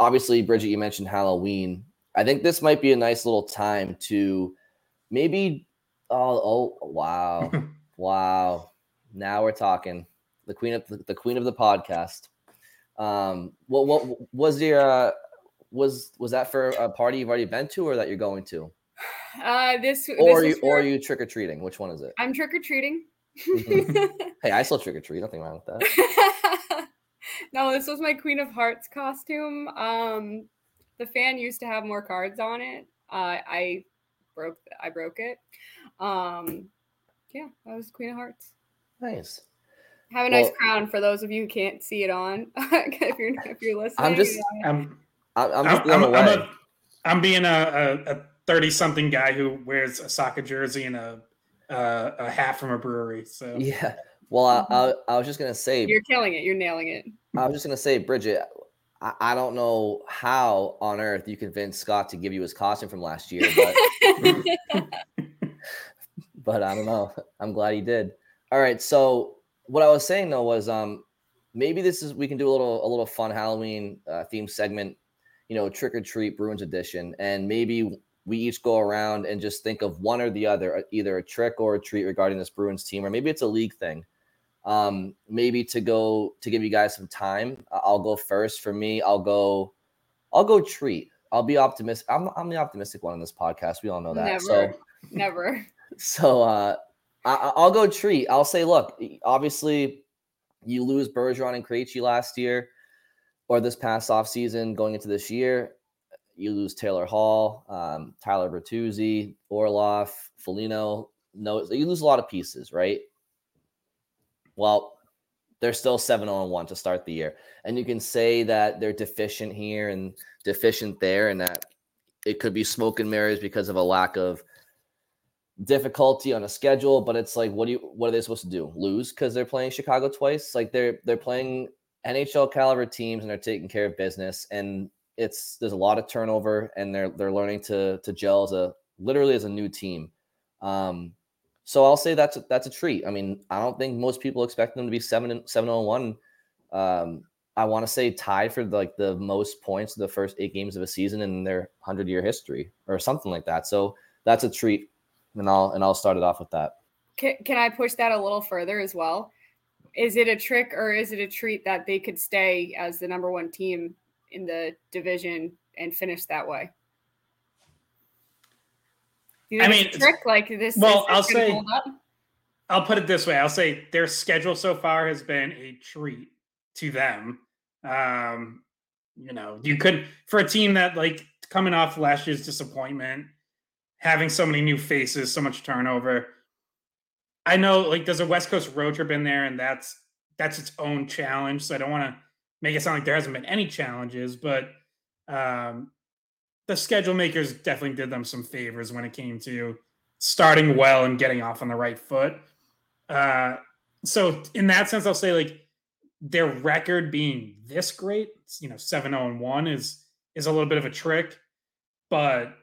Obviously, Bridget, you mentioned Halloween. I think this might be a nice little time to maybe, wow. Now we're talking. The queen of the podcast. Was that for a party you've already been to or that you're going to? Are you trick or treating? Which one is it? I'm trick or treating. Hey, I still trick or treat. Nothing wrong with that. No, this was my Queen of Hearts costume. The fan used to have more cards on it. I broke it. Yeah, I was Queen of Hearts. Nice. Have a nice crown for those of you who can't see it on. if you're listening, I'm being a 30-something guy who wears a soccer jersey and a hat from a brewery. So yeah. Well, I was just going to say... You're killing it. You're nailing it. I was just going to say, Bridget, I don't know how on earth you convinced Scott to give you his costume from last year, but, but I don't know. I'm glad he did. All right. So what I was saying, though, was maybe we can do a little fun Halloween theme segment, trick or treat Bruins edition, and maybe we each go around and just think of one or the other, either a trick or a treat regarding this Bruins team, or maybe it's a league thing. Maybe to give you guys some time, I'll go first. For me, I'll go treat. I'll be optimistic. I'm the optimistic one on this podcast. We all know that. Never. So, I'll go treat. I'll say, look, obviously you lose Bergeron and Krejci last year or this past off season going into this year. You lose Taylor Hall, Tyler Bertuzzi, Orlov, Foligno. No, you lose a lot of pieces, right? Well, they're still 7-0-1 to start the year. And you can say that they're deficient here and deficient there and that it could be smoke and mirrors because of a lack of difficulty on a schedule. But it's like, what are they supposed to do? Lose because they're playing Chicago twice? Like they're playing NHL caliber teams and they're taking care of business. And there's a lot of turnover and they're learning to gel as a new team. So I'll say that's a treat. I mean, I don't think most people expect them to be 7-0-1. I want to say tied for like the most points of the first 8 games of a season in their 100-year history or something like that. So that's a treat, and I'll start it off with that. Can I push that a little further as well? Is it a trick or is it a treat that they could stay as the number one team in the division and finish that way? I mean, trick like this. Well, I'll say, I'll put it this way. I'll say their schedule so far has been a treat to them. You could, for a team that like coming off last year's disappointment, having so many new faces, so much turnover. I know like there's a West Coast road trip in there and that's its own challenge. So I don't want to make it sound like there hasn't been any challenges, but the schedule makers definitely did them some favors when it came to starting well and getting off on the right foot. So in that sense, I'll say like their record being this great, 7-0-1 is a little bit of a trick, but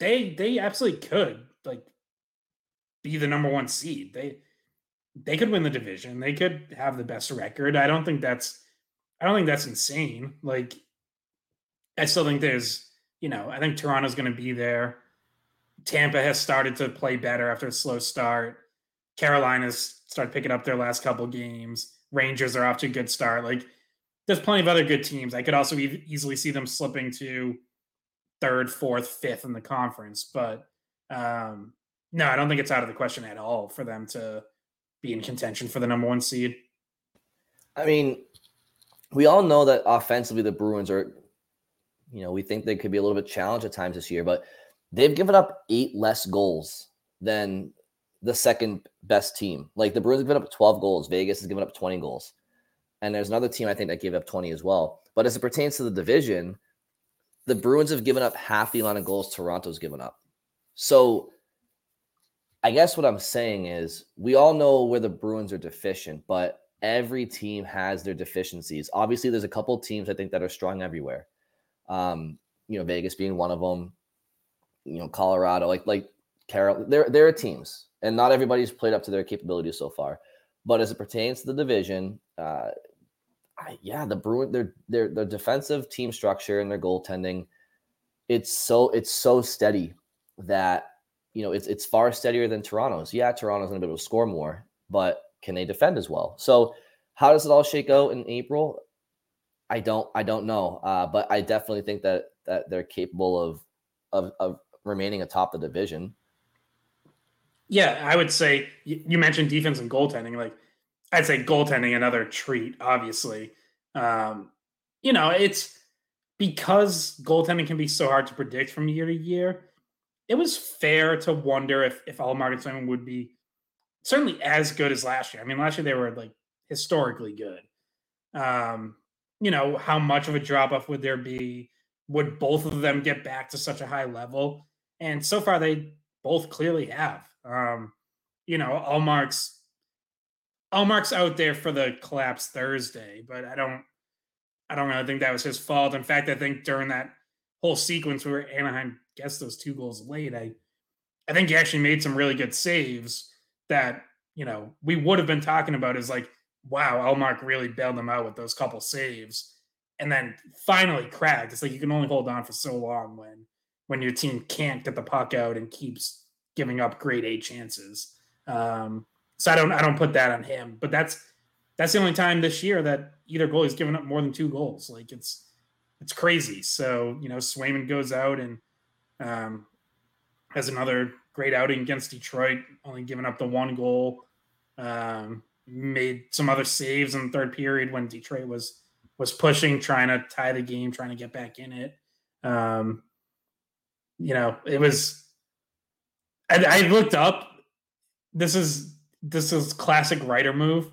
they absolutely could like be the number one seed. They could win the division. They could have the best record. I don't think that's insane. Like, I still think there's, I think Toronto's going to be there. Tampa has started to play better after a slow start. Carolina's started picking up their last couple games. Rangers are off to a good start. Like, there's plenty of other good teams. I could also easily see them slipping to 3rd, 4th, 5th in the conference. But no, I don't think it's out of the question at all for them to be in contention for the number one seed. I mean, we all know that offensively the Bruins are... we think they could be a little bit challenged at times this year, but they've given up 8 less goals than the second best team. Like the Bruins have given up 12 goals. Vegas has given up 20 goals. And there's another team, I think, that gave up 20 as well. But as it pertains to the division, the Bruins have given up half the amount of goals Toronto's given up. So I guess what I'm saying is we all know where the Bruins are deficient, but every team has their deficiencies. Obviously, there's a couple teams, I think, that are strong everywhere. Vegas being one of them, Colorado, like Carol, there are teams, and not everybody's played up to their capabilities so far. But as it pertains to the division, the Bruins, their defensive team structure and their goaltending, it's so steady that it's far steadier than Toronto's. Yeah, Toronto's going to be able to score more, but can they defend as well? So how does it all shake out in April? I don't know, but I definitely think that they're capable of remaining atop the division. Yeah, I would say you mentioned defense and goaltending. Like, I'd say goaltending another treat. Obviously, it's because goaltending can be so hard to predict from year to year. It was fair to wonder if Allmargenstrom would be certainly as good as last year. I mean, last year they were like historically good. How much of a drop-off would there be? Would both of them get back to such a high level? And so far, they both clearly have. Allmark's out there for the collapse Thursday, but I don't really think that was his fault. In fact, I think during that whole sequence where Anaheim gets those two goals late, I think he actually made some really good saves that, we would have been talking about is like, wow, Allmark really bailed them out with those couple saves. And then finally cracked. It's like you can only hold on for so long when your team can't get the puck out and keeps giving up grade A chances. So I don't put that on him. But that's the only time this year that either goalie's given up more than two goals. Like it's crazy. So Swayman goes out and has another great outing against Detroit, only giving up the one goal. Made some other saves in the third period when Detroit was pushing, trying to tie the game, trying to get back in it. It was, I looked up, this is classic writer move.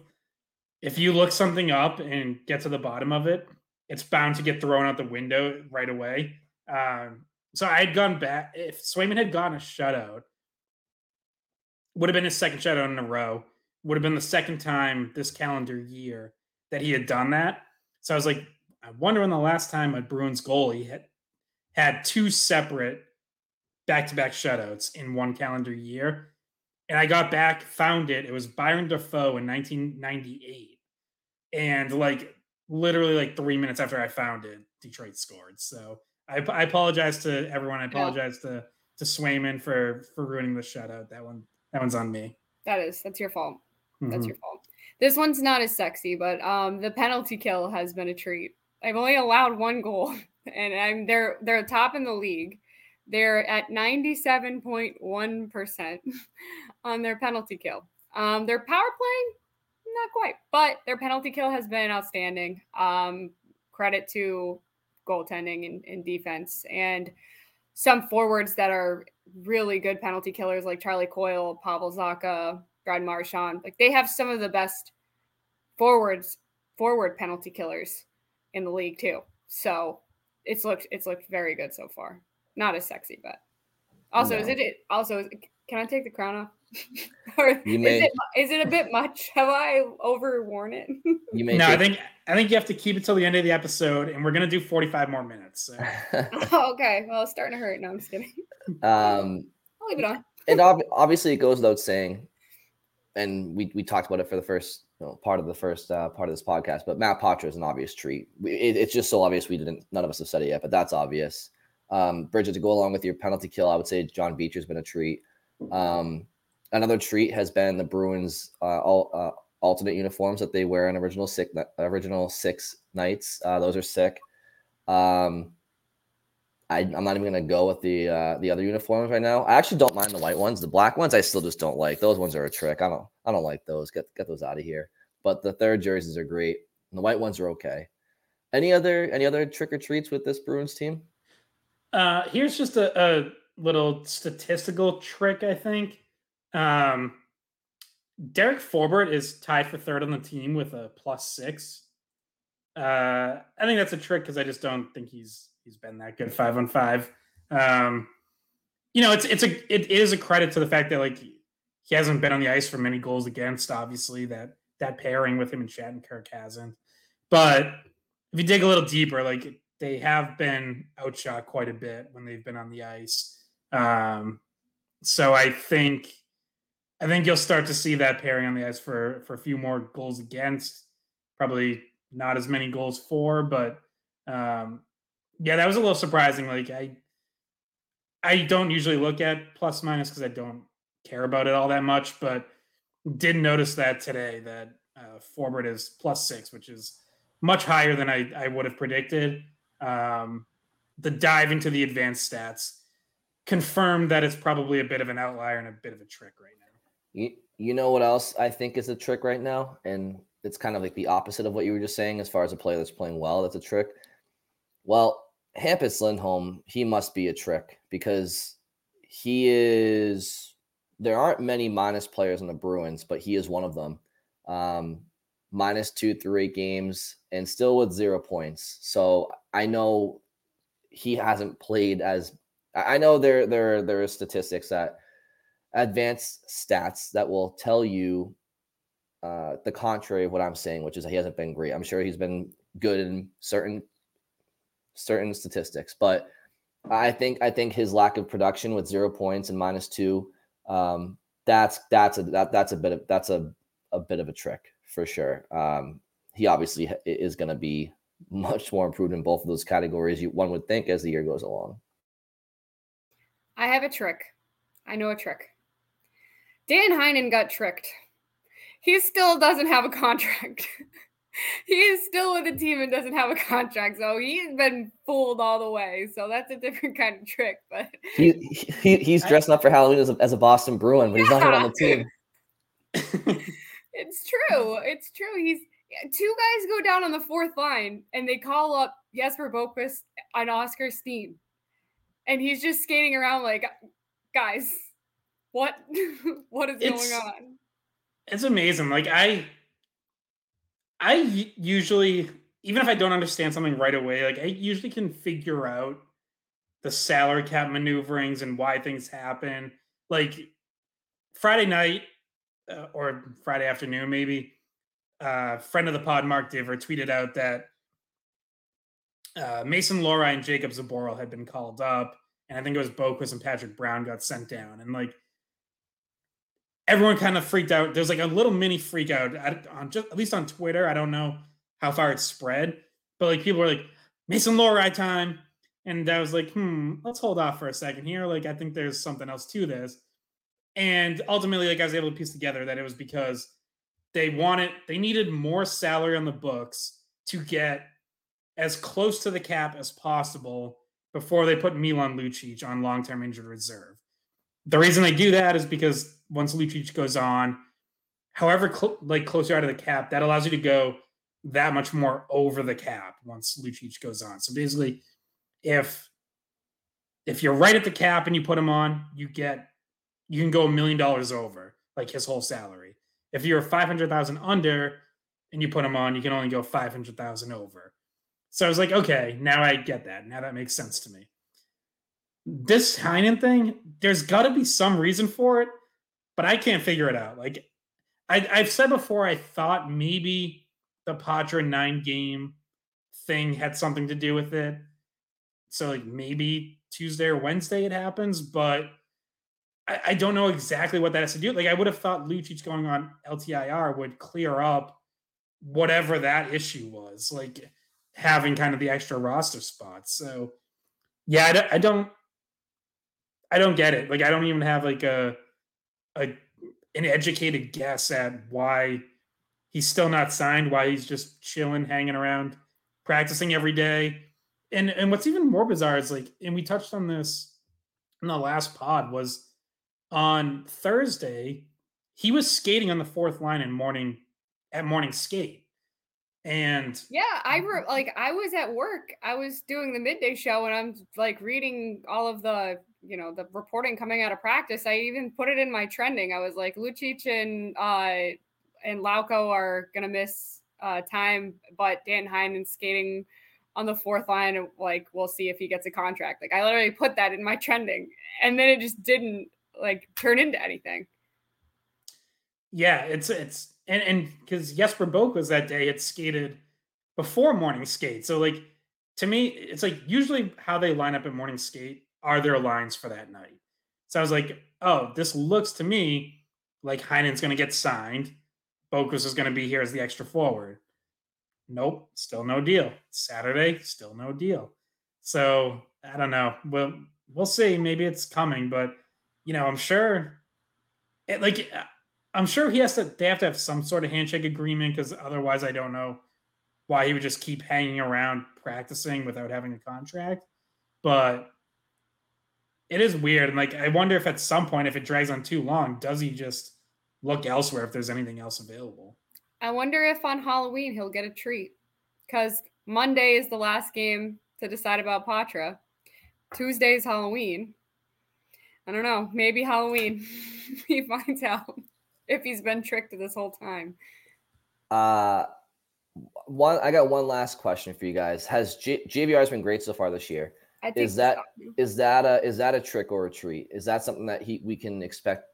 If you look something up and get to the bottom of it, it's bound to get thrown out the window right away. So I had gone back, if Swayman had gotten a shutout, would have been his second shutout in a row, would have been the second time this calendar year that he had done that. So I was like, I wonder when the last time a Bruins goalie had two separate back-to-back shutouts in one calendar year. And I got back, found it. It was Byron Defoe in 1998. And literally 3 minutes after I found it, Detroit scored. So I apologize to everyone. I apologize to Swayman for ruining the shutout. That one's on me. That's your fault. Mm-hmm. That's your fault. This one's not as sexy, but the penalty kill has been a treat. I've only allowed one goal, and they're top in the league. They're at 97.1% on their penalty kill. Their power play, not quite, but their penalty kill has been outstanding. Credit to goaltending and defense and some forwards that are really good penalty killers like Charlie Coyle, Pavel Zaka, Brad Marchand. Like, they have some of the best forward penalty killers in the league too. So it's looked very good so far. Not as sexy, but also no. Can I take the crown off? Or you may. Is it a bit much? Have I overworn it? You may. No, I think you have to keep it till the end of the episode, and we're gonna do 45 more minutes. So. Okay, well, it's starting to hurt. No, I'm just kidding. I'll leave it on. It obviously it goes without saying. And we talked about it for the first part of this podcast, but Matt Poitras is an obvious treat. It's just so obvious none of us have said it yet, but that's obvious. Bridget, to go along with your penalty kill, I would say John Beecher has been a treat. Another treat has been the Bruins alternate uniforms that they wear on original six nights. Those are sick. I'm not even going to go with the other uniforms right now. I actually don't mind the white ones. The black ones, I still just don't like. Those ones are a trick. I don't like those. Get those out of here. But the third jerseys are great. And the white ones are okay. Any other trick or treats with this Bruins team? Here's just a little statistical trick, I think. Derek Forbort is tied for third on the team with a +6 I think that's a trick because I just don't think he's been that good 5-on-5. You know, it is a credit to the fact that like he hasn't been on the ice for many goals against. Obviously, that pairing with him and Shattenkirk hasn't. But if you dig a little deeper, like they have been outshot quite a bit when they've been on the ice. So I think you'll start to see that pairing on the ice for a few more goals against. Probably not as many goals for, but yeah, that was a little surprising. Like I don't usually look at plus minus because I don't care about it all that much, but did notice that today that Forbort is +6, which is much higher than I would have predicted. The dive into the advanced stats confirmed that it's probably a bit of an outlier and a bit of a trick right now. You know what else I think is a trick right now? And it's kind of like the opposite of what you were just saying as far as a player that's playing well, that's a trick. Well, Hampus Lindholm, he must be a trick because he is – there aren't many minus players in the Bruins, but he is one of them. -2 through 8 games and still with 0 points. So I know he hasn't played as – I know there are statistics that advanced stats that will tell you the contrary of what I'm saying, which is he hasn't been great. I'm sure he's been good in certain statistics, but I think his lack of production with 0 points and -2, that's a bit of a trick for sure. He obviously is going to be much more improved in both of those categories. One would think as the year goes along. I have a trick. I know a trick. Dan Heinen got tricked. He still doesn't have a contract. He is still with a team and doesn't have a contract, so he's been fooled all the way. So that's a different kind of trick. But he's dressing up for Halloween as a Boston Bruin, but yeah. He's not even on the team. It's true. It's true. Two guys go down on the fourth line, and they call up Jesper Boqvist and Oscar Steen, and he's just skating around like, guys, what is going on? It's amazing. Like I usually, even if I don't understand something right away, like I usually can figure out the salary cap maneuverings and why things happen. Like Friday night or Friday afternoon, maybe friend of the pod, Mark Diver, tweeted out that Mason Lohrei and Jacob Zboril had been called up. And I think it was Boqvist and Patrick Brown got sent down. And like, everyone kind of freaked out. There's like a little mini freak out at least on Twitter. I don't know how far it's spread, but like people were like Mason Lohrei time. And I was like, let's hold off for a second here. Like, I think there's something else to this. And ultimately, like I was able to piece together that it was because they needed more salary on the books to get as close to the cap as possible before they put Milan Lucic on long-term injured reserve. The reason they do that is because once Lucic goes on, however close you are to the cap, that allows you to go that much more over the cap once Lucic goes on. So basically, if you're right at the cap and you put him on, you can go $1 million over, like his whole salary. If you're 500,000 under and you put him on, you can only go 500,000 over. So I was like, okay, now I get that. Now that makes sense to me. This Heinen thing, there's got to be some reason for it, but I can't figure it out. Like I've said before, I thought maybe the Patra 9-game thing had something to do with it. So like maybe Tuesday or Wednesday it happens, but I don't know exactly what that has to do. Like I would have thought Lucic going on LTIR would clear up whatever that issue was, like having kind of the extra roster spots. So yeah, I don't get it. Like I don't even have like an educated guess at why he's still not signed, why he's just chilling, hanging around, practicing every day. And what's even more bizarre is like, and we touched on this in the last pod, was on Thursday, he was skating on the fourth line at morning skate. And yeah, I was at work. I was doing the midday show and I'm like reading all of the, you know, the reporting coming out of practice. I even put it in my trending. I was like, Lucic and Lauco are going to miss time, but Dan Heinen skating on the fourth line, like, we'll see if he gets a contract. Like, I literally put that in my trending, and then it just didn't, like, turn into anything. Yeah, it's and because Jesper Boqvist that day had skated before morning skate. So, like, to me, it's like usually how they line up at morning skate are their lines for that night. So I was like, oh, this looks to me like Heinen's going to get signed. Boqvist is going to be here as the extra forward. Nope, still no deal. Saturday, still no deal. So I don't know. We'll see. Maybe it's coming, but you know, I'm sure they have to have some sort of handshake agreement, because otherwise I don't know why he would just keep hanging around practicing without having a contract. But it is weird. And like, I wonder if at some point, if it drags on too long, does he just look elsewhere if there's anything else available? I wonder if on Halloween he'll get a treat, because Monday is the last game to decide about Poitras. Tuesday is Halloween. I don't know. Maybe Halloween he finds out if he's been tricked this whole time. I got one last question for you guys. Has JVR's been great so far this year? I think is that a trick or a treat? Is that something that we can expect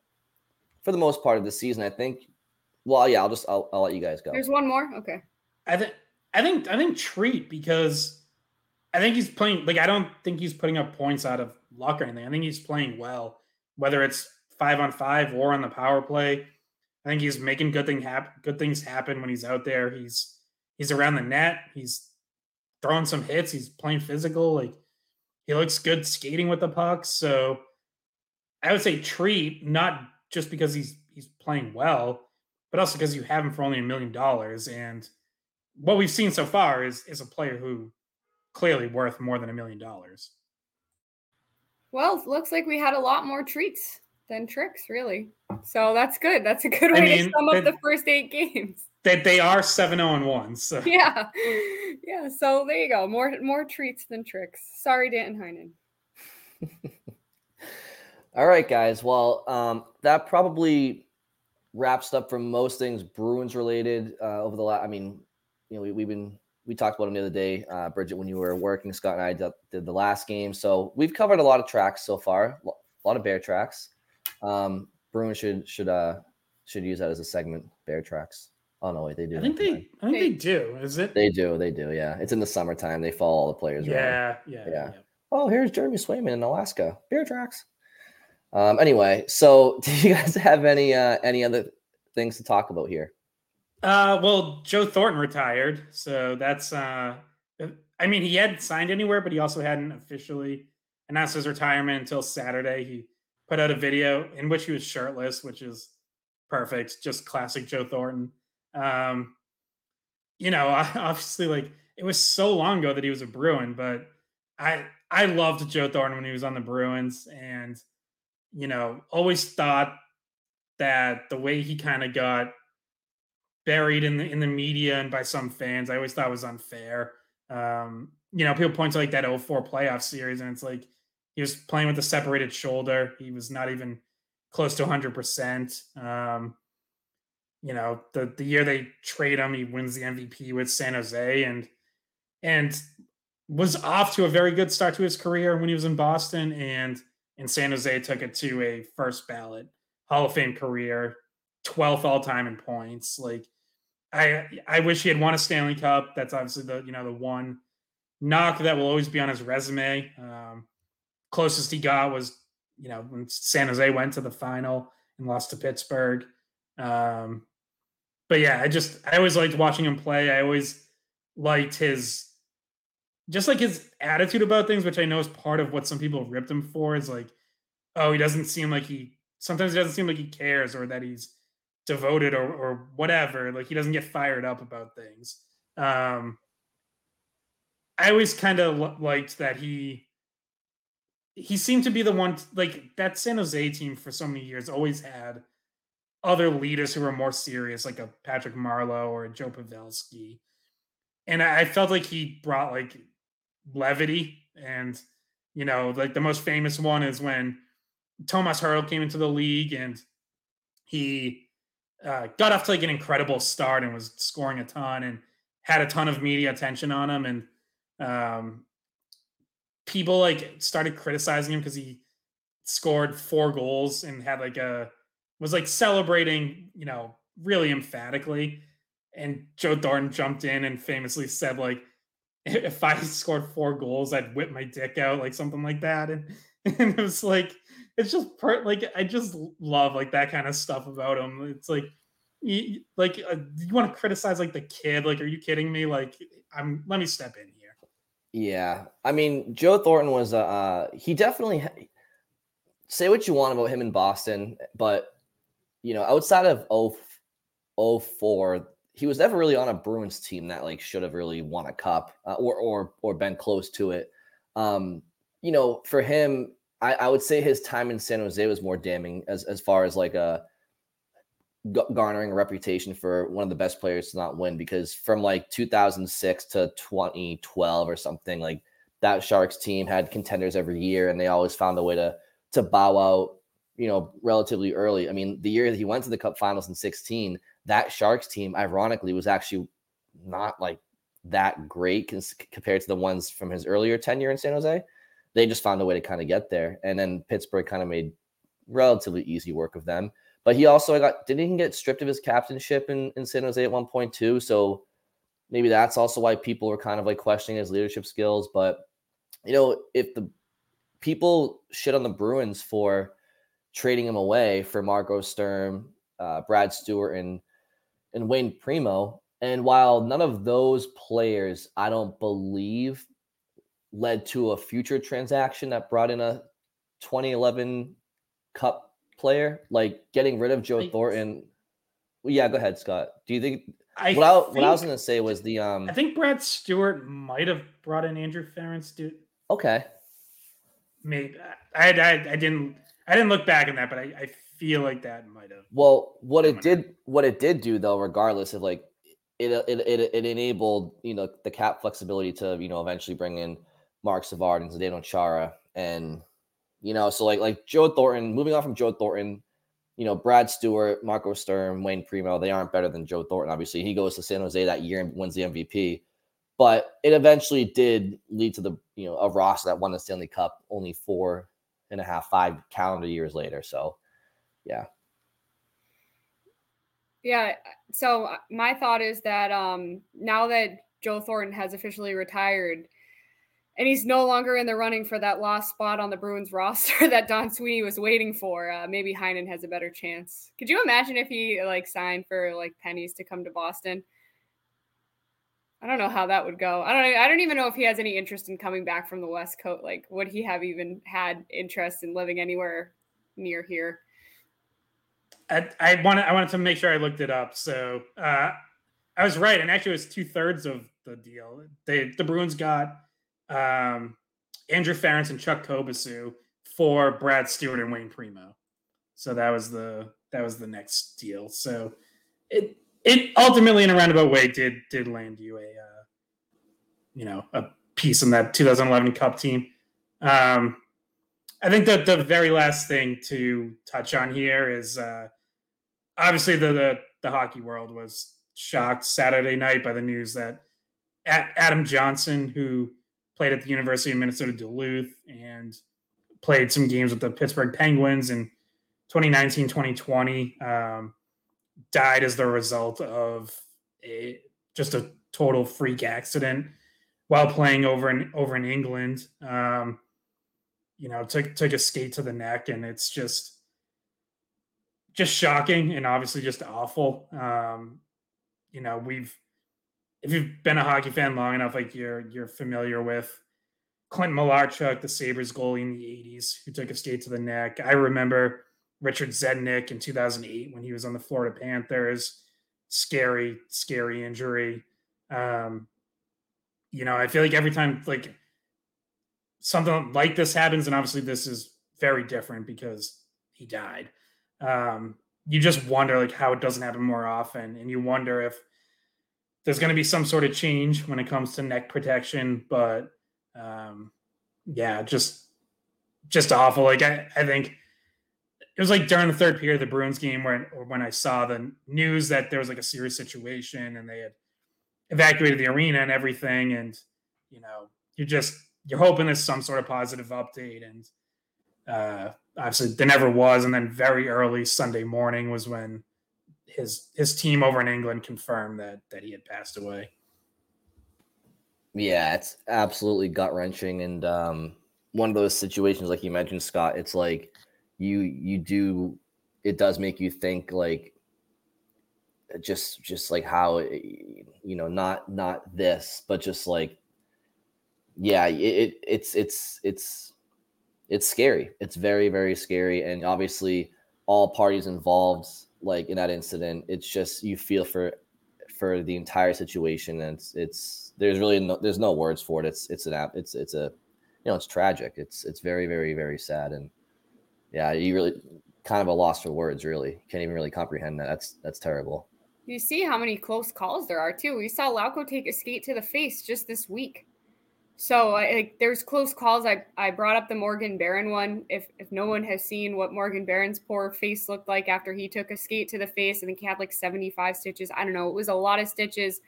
for the most part of the season? I think. Well, yeah, I'll let you guys go. There's one more. Okay. I think treat, because I think he's playing, like, I don't think he's putting up points out of luck or anything. I think he's playing well, whether it's 5-on-5 or on the power play. I think he's making good things happen when he's out there. He's around the net. He's throwing some hits. He's playing physical. Like, he looks good skating with the puck. So I would say treat, not just because he's playing well, but also because you have him for only $1 million. And what we've seen so far is a player who clearly worth more than $1 million. Well, it looks like we had a lot more treats than tricks, really. So that's good. That's a good way to sum up the first 8 games. That they are 7-0-1. So. Yeah. Yeah. So there you go. More treats than tricks. Sorry, Dan Heinen. All right, guys. Well, that probably wraps up for most things Bruins related over the last. I mean, you know, we talked about them the other day, Bridget, when you were working. Scott and I did the last game, so we've covered a lot of tracks so far, a lot of bear tracks. Bruins should use that as a segment, bear tracks. Oh no, wait, they do. I think they do. Is it? They do. Yeah, it's in the summertime. They follow all the players. Yeah. Oh, here's Jeremy Swayman in Alaska. Bear tracks. Anyway, so do you guys have any other things to talk about here? Well, Joe Thornton retired, so that's I mean, he hadn't signed anywhere, but he also hadn't officially announced his retirement until Saturday. He put out a video in which he was shirtless, which is perfect, just classic Joe Thornton. You know, obviously, like, it was so long ago that he was a Bruin, but I loved Joe Thornton when he was on the Bruins, and you know, always thought that the way he kind of got buried in the media and by some fans, I always thought was unfair. You know, people point to like that 2004 playoff series, and it's like he was playing with a separated shoulder. He was not even close to 100%. You know, the year they trade him, he wins the MVP with San Jose, and was off to a very good start to his career when he was in Boston, and San Jose took it to a first ballot Hall of Fame career, 12th all time in points. Like, I wish he had won a Stanley Cup. That's obviously the one knock that will always be on his resume. Closest he got was, you know, when San Jose went to the final and lost to Pittsburgh. But yeah, I always liked watching him play. I always liked his attitude about things, which I know is part of what some people ripped him for, is like, oh, sometimes he doesn't seem like he cares, or that he's devoted, or whatever. Like, he doesn't get fired up about things. I always kind of liked that he seemed to be the one, like, that San Jose team for so many years always had other leaders who were more serious, like a Patrick Marleau or a Joe Pavelski. And I felt like he brought, like, levity, and you know, like the most famous one is when Tomas Hertl came into the league, and he got off to like an incredible start and was scoring a ton and had a ton of media attention on him. And people like started criticizing him because he scored 4 goals and had like was like celebrating, you know, really emphatically. And Joe Thornton jumped in and famously said, like, if I scored 4 goals, I'd whip my dick out, like something like that. And it was like, it's just I just love like that kind of stuff about him. It's like, you want to criticize like the kid? Like, are you kidding me? Like, let me step in here. Yeah. I mean, Joe Thornton was, he definitely say what you want about him in Boston, but you know, outside of 04, he was never really on a Bruins team that like should have really won a cup or been close to it. You know, for him, I would say his time in San Jose was more damning as far as like garnering a reputation for one of the best players to not win, because from like 2006 to 2012 or something, like that Sharks team had contenders every year and they always found a way to bow out, you know, relatively early. I mean, the year that he went to the Cup Finals in 2016, that Sharks team, ironically, was actually not like that great compared to the ones from his earlier tenure in San Jose. They just found a way to kind of get there. And then Pittsburgh kind of made relatively easy work of them. But he also didn't get stripped of his captainship in San Jose at one point too. So maybe that's also why people were kind of like questioning his leadership skills. But, you know, if the people shit on the Bruins for trading him away for Marco Sturm, Brad Stewart, and Wayne Primo. And while none of those players, I don't believe, led to a future transaction that brought in a 2011 Cup player, like getting rid of Joe Thornton. Well, yeah, go ahead, Scott. Do you think what I was going to say was the I think Brad Stewart might have brought in Andrew Ference, dude. Okay. Maybe I didn't look back in that, but I feel like that might have. Well, what it did do though, regardless of like it enabled, you know, the cap flexibility to, you know, eventually bring in Mark Savard and Zdeno Chara, and you know, so like Joe Thornton, moving on from Joe Thornton, you know, Brad Stewart, Marco Sturm, Wayne Primo, they aren't better than Joe Thornton. Obviously, he goes to San Jose that year and wins the MVP, but it eventually did lead to the, you know, a roster that won the Stanley Cup only 4.5, 5 calendar years later. So. Yeah. So my thought is that now that Joe Thornton has officially retired and he's no longer in the running for that lost spot on the Bruins roster that Don Sweeney was waiting for, maybe Heinen has a better chance. Could you imagine if he like signed for like pennies to come to Boston? I don't know how that would go. I don't even know if he has any interest in coming back from the West Coast. Like, would he have even had interest in living anywhere near here? I wanted to make sure I looked it up. So I was right. And actually it was 2/3 of the deal. The Bruins got Andrew Ference and Chuck Kobasu for Brad Stewart and Wayne Primo. So that was the next deal. So it ultimately in a roundabout way did land you a piece in that 2011 Cup team. I think that the very last thing to touch on here is obviously the hockey world was shocked Saturday night by the news that Adam Johnson, who played at the University of Minnesota Duluth and played some games with the Pittsburgh Penguins in 2019-2020, died as the result of just a total freak accident while playing over in England. You know, took a skate to the neck, and it's just shocking and obviously just awful. You know, if you've been a hockey fan long enough, like you're familiar with Clint Malarchuk, the Sabres goalie in the 80s, who took a skate to the neck. I remember Richard Zednick in 2008 when he was on the Florida Panthers. Scary, scary injury. You know, I feel like every time like something like this happens, and obviously this is very different because he died. You just wonder like how it doesn't happen more often. And you wonder if there's going to be some sort of change when it comes to neck protection, but yeah, just awful. Like I think it was like during the third period of the Bruins game when I saw the news that there was like a serious situation and they had evacuated the arena and everything. And, you know, you're hoping there's some sort of positive update. And obviously there never was. And then very early Sunday morning was when his team over in England confirmed that he had passed away. Yeah, it's absolutely gut-wrenching. And one of those situations, like you mentioned, Scott, it's like it does make you think, like, just like how, you know, not this, but just like, yeah, it's scary. It's very, very scary. And obviously all parties involved, like in that incident, it's just, you feel for the entire situation. And there's no words for it. It's tragic. It's very, very, very sad. And yeah, you really kind of a loss for words, really. Can't even really comprehend that. That's terrible. You see how many close calls there are too. We saw Lauco take a skate to the face just this week. So there's close calls. I brought up the Morgan Barron one. If no one has seen what Morgan Barron's poor face looked like after he took a skate to the face, I think he had like 75 stitches. I don't know. It was a lot of stitches.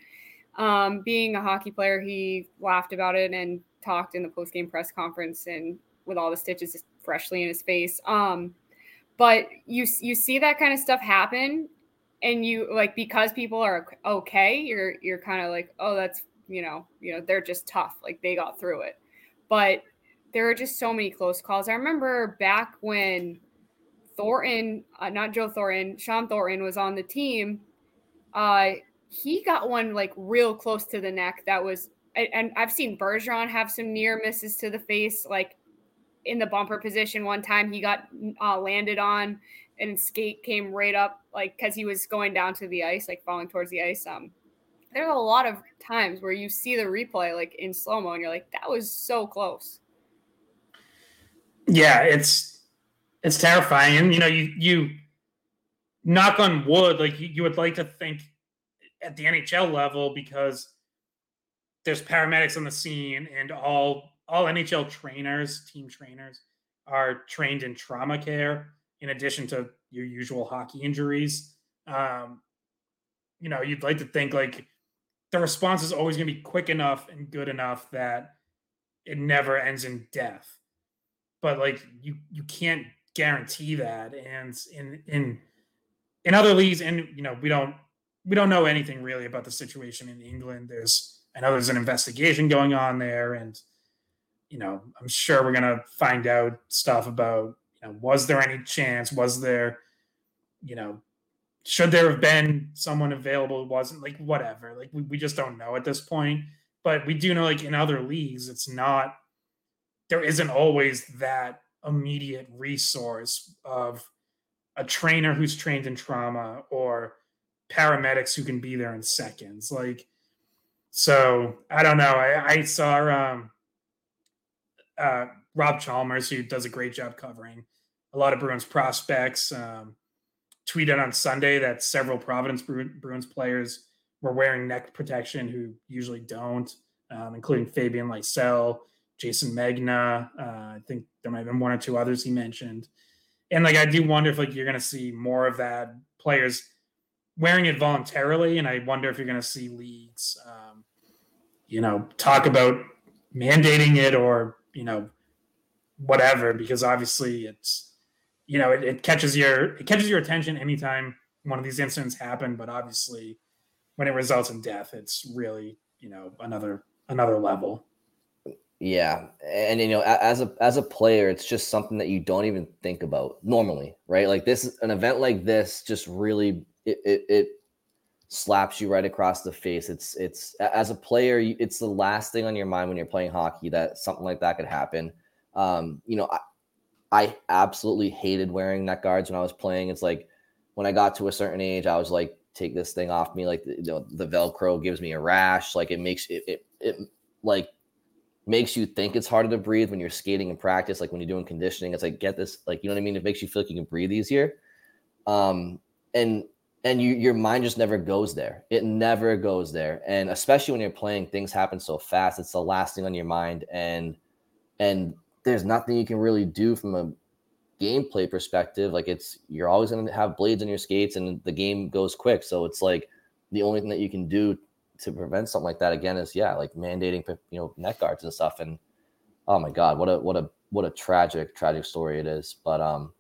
Being a hockey player, he laughed about it and talked in the post-game press conference and with all the stitches freshly in his face. But you see that kind of stuff happen, and you like, because people are okay, you're kind of like, oh, that's, you know, they're just tough. Like, they got through it. But there are just so many close calls. I remember back when Thornton, not Joe Thornton, Sean Thornton was on the team. He got one like real close to the neck. That was, and I've seen Bergeron have some near misses to the face, like in the bumper position. One time he got landed on and skate came right up, like, cause he was going down to the ice, like falling towards the ice. There are a lot of times where you see the replay like in slow-mo and you're like, that was so close. Yeah, it's terrifying. And, you know, you knock on wood, like you would like to think at the NHL level, because there's paramedics on the scene and all NHL trainers, team trainers, are trained in trauma care in addition to your usual hockey injuries. You know, you'd like to think like the response is always going to be quick enough and good enough that it never ends in death. But like you can't guarantee that. And in other leagues, and you know, we don't know anything really about the situation in England. I know there's an investigation going on there, and you know, I'm sure we're gonna find out stuff about, you know, was there any chance? Was there, you know, should there have been someone available? It wasn't, like, whatever. Like, we just don't know at this point. But we do know, like, in other leagues, there isn't always that immediate resource of a trainer who's trained in trauma or paramedics who can be there in seconds. Like, so I don't know. I saw Rob Chalmers, who does a great job covering a lot of Bruins prospects, tweeted on Sunday that several Providence Bruins players were wearing neck protection who usually don't, including Fabian Lysell, Jason Megna. I think there might have been one or two others he mentioned. And like, I do wonder if like you're going to see more of that, players wearing it voluntarily. And I wonder if you're going to see leagues, you know, talk about mandating it or, you know, whatever, because obviously it's, you know, it catches your attention anytime one of these incidents happen, but obviously when it results in death, it's really, you know, another level. Yeah. And, you know, as a player, it's just something that you don't even think about normally, right? Like, an event like this just really, it slaps you right across the face. It's as a player, it's the last thing on your mind when you're playing hockey, that something like that could happen. You know, I absolutely hated wearing neck guards when I was playing. It's like, when I got to a certain age, I was like, take this thing off me. Like, you know, the Velcro gives me a rash. Like, it makes you think it's harder to breathe when you're skating in practice. Like, when you're doing conditioning, it's like, get this, like, you know what I mean? It makes you feel like you can breathe easier. And your mind just never goes there. It never goes there. And especially when you're playing, things happen so fast. It's the last thing on your mind. And there's nothing you can really do from a gameplay perspective, like it's, you're always going to have blades on your skates and the game goes quick. So it's like the only thing that you can do to prevent something like that again is, yeah, like mandating, you know, neck guards and stuff. And oh my God, what a tragic story it is. But, oh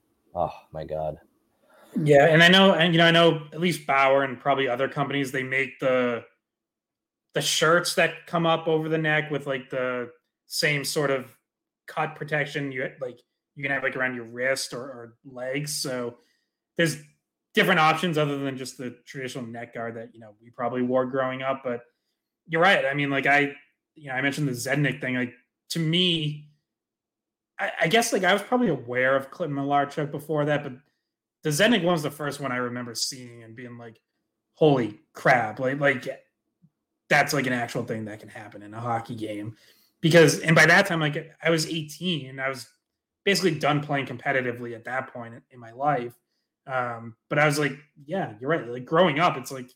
my God. Yeah. And I know at least Bauer and probably other companies, they make the shirts that come up over the neck with like the same sort of cut protection you can have like around your wrist or legs. So there's different options other than just the traditional neck guard that, you know, we probably wore growing up, but you're right. I mean, like I mentioned the Zednik thing, like to me, I guess like I was probably aware of Clint Malarchuk before that, but the Zednik one was the first one I remember seeing and being like, holy crap. Like that's like an actual thing that can happen in a hockey game because, and by that time, like I was 18 and I was basically done playing competitively at that point in my life. But I was like, yeah, you're right. Like growing up, it's like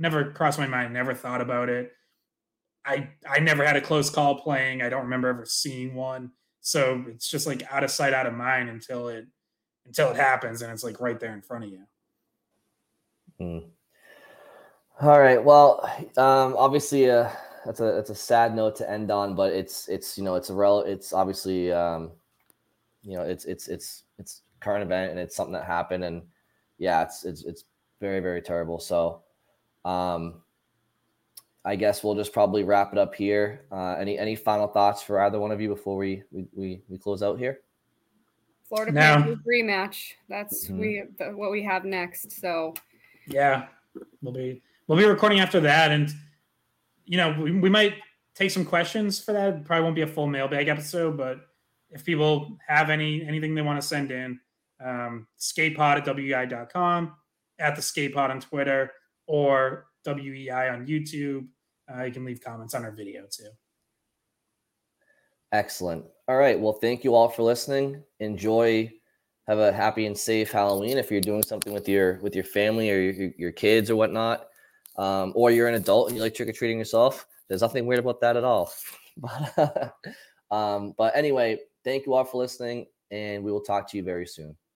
never crossed my mind. Never thought about it. I never had a close call playing. I don't remember ever seeing one. So it's just like out of sight, out of mind until it happens. And it's like right there in front of you. Mm. All right. Well, obviously, that's a sad note to end on, but it's obviously, it's current event and it's something that happened, and yeah, it's very, very terrible. So, I guess we'll just probably wrap it up here. Any final thoughts for either one of you before we close out here? Florida Panthers rematch. That's what we have next. So, yeah. We'll be recording after that, and you know we might take some questions for that. It probably won't be a full mailbag episode, but if people have anything they want to send in, skatepod@wei.com, at the skatepod on Twitter, or WEI on YouTube. You can leave comments on our video too. Excellent. All right. Well, thank you all for listening. Enjoy. Have a happy and safe Halloween if you're doing something with your family or your kids or whatnot, or you're an adult and you like trick-or-treating yourself. There's nothing weird about that at all. But anyway, thank you all for listening, and we will talk to you very soon.